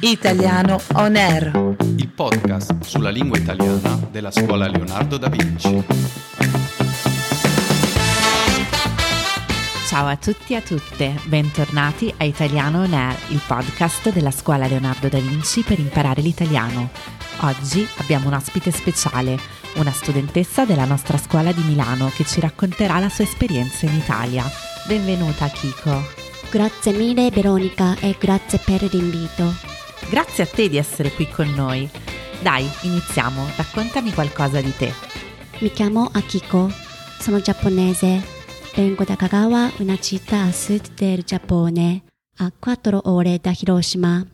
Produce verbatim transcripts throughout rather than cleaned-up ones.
Italiano On Air, il podcast sulla lingua italiana della Scuola Leonardo da Vinci. Ciao a tutti e a tutte, bentornati a Italiano On Air, il podcast della Scuola Leonardo da Vinci per imparare l'italiano. Oggi abbiamo un ospite speciale, una studentessa della nostra scuola di Milano che ci racconterà la sua esperienza in Italia. Benvenuta Akiko. Grazie mille Veronica e grazie per l'invito. Grazie a te di essere qui con noi. Dai, iniziamo, raccontami qualcosa di te. Mi chiamo Akiko, sono giapponese. Vengo da Kagawa, una città a sud del Giappone, a quattro ore da Hiroshima.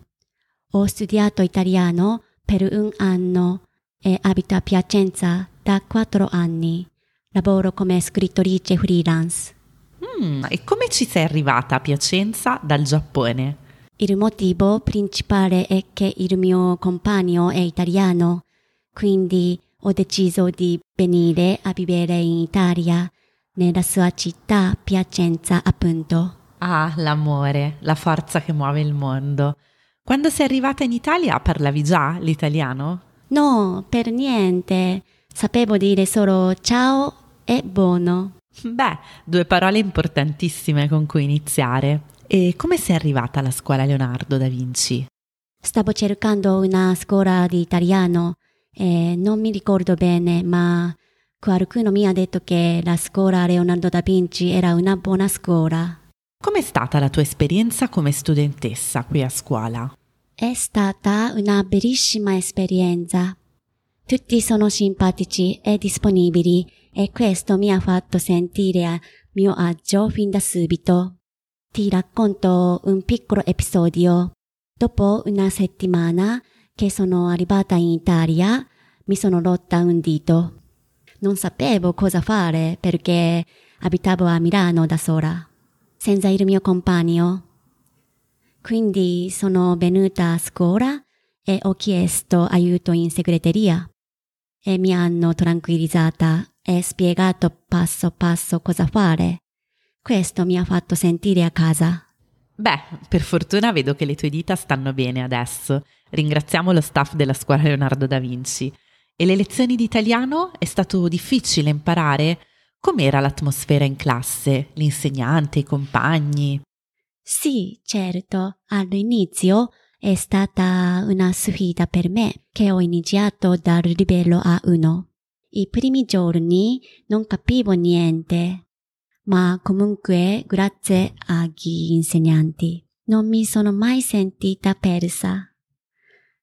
Ho studiato italiano per un anno e abito a Piacenza da quattro anni. Lavoro come scrittrice freelance. Mm, e come ci sei arrivata a Piacenza dal Giappone? Il motivo principale è che il mio compagno è italiano, quindi ho deciso di venire a vivere in Italia. Nella sua città, Piacenza, appunto. Ah, l'amore, la forza che muove il mondo. Quando sei arrivata in Italia parlavi già l'italiano? No, per niente. Sapevo dire solo ciao e buono. Beh, due parole importantissime con cui iniziare. E come sei arrivata alla scuola Leonardo da Vinci? Stavo cercando una scuola di italiano e non mi ricordo bene, ma qualcuno mi ha detto che la scuola Leonardo da Vinci era una buona scuola. Com'è stata la tua esperienza come studentessa qui a scuola? È stata una bellissima esperienza. Tutti sono simpatici e disponibili e questo mi ha fatto sentire a mio agio fin da subito. Ti racconto un piccolo episodio. Dopo una settimana che sono arrivata in Italia, mi sono rotta un dito. Non sapevo cosa fare perché abitavo a Milano da sola, senza il mio compagno. Quindi sono venuta a scuola e ho chiesto aiuto in segreteria. E mi hanno tranquillizzata e spiegato passo passo cosa fare. Questo mi ha fatto sentire a casa. Beh, per fortuna vedo che le tue dita stanno bene adesso. Ringraziamo lo staff della scuola Leonardo da Vinci. E le lezioni di italiano? È stato difficile imparare? Com'era l'atmosfera in classe? L'insegnante, i compagni? Sì, certo. All'inizio è stata una sfida per me, che ho iniziato dal livello A uno. I primi giorni non capivo niente, ma comunque grazie agli insegnanti non mi sono mai sentita persa.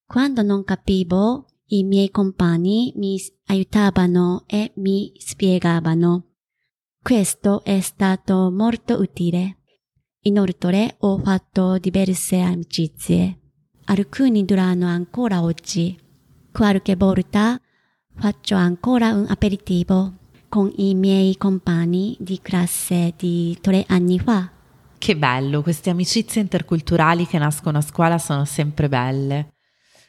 Quando non capivo, i miei compagni mi aiutavano e mi spiegavano. Questo è stato molto utile. Inoltre ho fatto diverse amicizie. Alcuni durano ancora oggi. Qualche volta faccio ancora un aperitivo con i miei compagni di classe di tre anni fa. Che bello, queste amicizie interculturali che nascono a scuola sono sempre belle.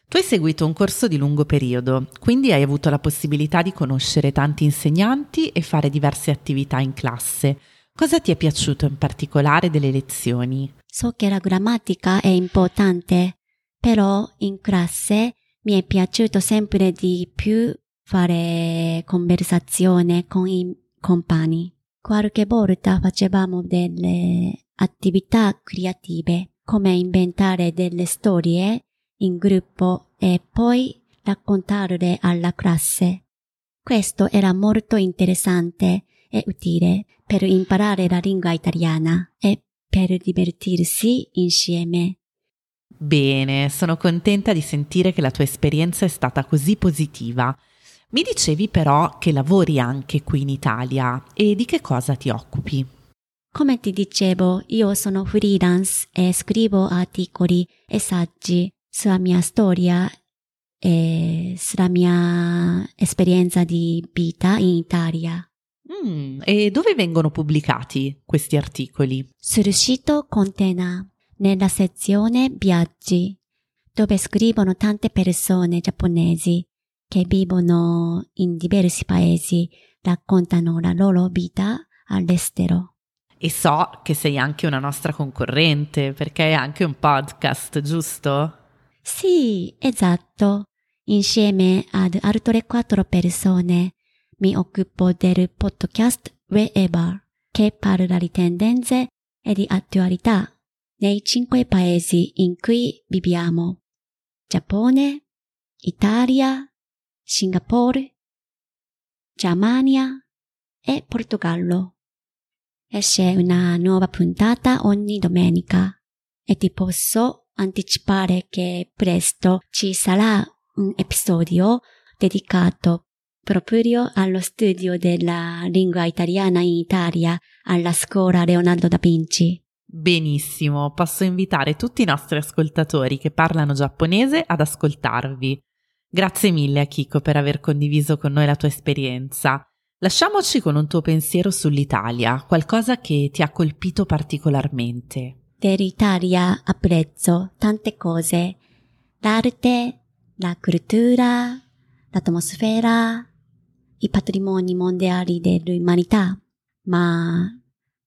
Tu hai seguito un corso di lungo periodo, quindi hai avuto la possibilità di conoscere tanti insegnanti e fare diverse attività in classe. Cosa ti è piaciuto in particolare delle lezioni? So che la grammatica è importante, però in classe mi è piaciuto sempre di più fare conversazione con i compagni. Qualche volta facevamo delle attività creative, come inventare delle storie in gruppo e poi raccontarle alla classe. Questo era molto interessante e utile per imparare la lingua italiana e per divertirsi insieme. Bene, sono contenta di sentire che la tua esperienza è stata così positiva. Mi dicevi però che lavori anche qui in Italia e di che cosa ti occupi? Come ti dicevo, io sono freelance e scrivo articoli e saggi sulla mia storia e sulla mia esperienza di vita in Italia. Mm, e dove vengono pubblicati questi articoli? Sul sito Contena, nella sezione Viaggi, dove scrivono tante persone giapponesi che vivono in diversi paesi, raccontano la loro vita all'estero. E so che sei anche una nostra concorrente, perché hai anche un podcast, giusto? Sì, esatto. Insieme ad altre quattro persone mi occupo del podcast Wherever, che parla di tendenze e di attualità nei cinque paesi in cui viviamo: Giappone, Italia, Singapore, Germania e Portogallo. Esce una nuova puntata ogni domenica e ti posso anticipare che presto ci sarà un episodio dedicato proprio allo studio della lingua italiana in Italia alla Scuola Leonardo da Vinci. Benissimo, posso invitare tutti i nostri ascoltatori che parlano giapponese ad ascoltarvi. Grazie mille Akiko per aver condiviso con noi la tua esperienza. Lasciamoci con un tuo pensiero sull'Italia, qualcosa che ti ha colpito particolarmente. Dell'Italia apprezzo tante cose: l'arte, la cultura, l'atmosfera, i patrimoni mondiali dell'umanità, ma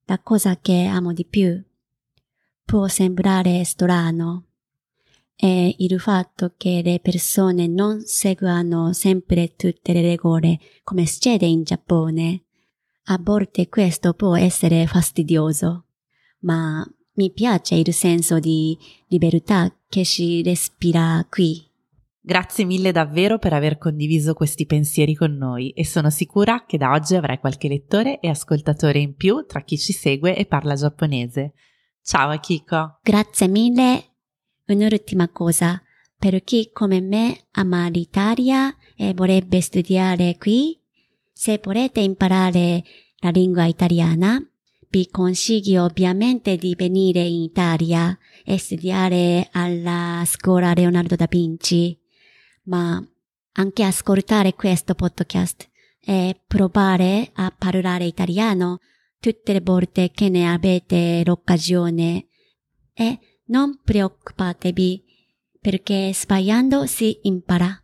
la cosa che amo di più può sembrare strano è il fatto che le persone non seguano sempre tutte le regole come succede in Giappone. A volte questo può essere fastidioso, ma mi piace il senso di libertà che si respira qui. Grazie mille davvero per aver condiviso questi pensieri con noi e sono sicura che da oggi avrai qualche lettore e ascoltatore in più tra chi ci segue e parla giapponese. Ciao Akiko! Grazie mille! Un'ultima cosa, per chi come me ama l'Italia e vorrebbe studiare qui, se volete imparare la lingua italiana, vi consiglio ovviamente di venire in Italia e studiare alla Scuola Leonardo da Vinci. Ma anche ascoltare questo podcast e provare a parlare italiano tutte le volte che ne avete l'occasione. E non preoccupatevi, perché sbagliando si impara.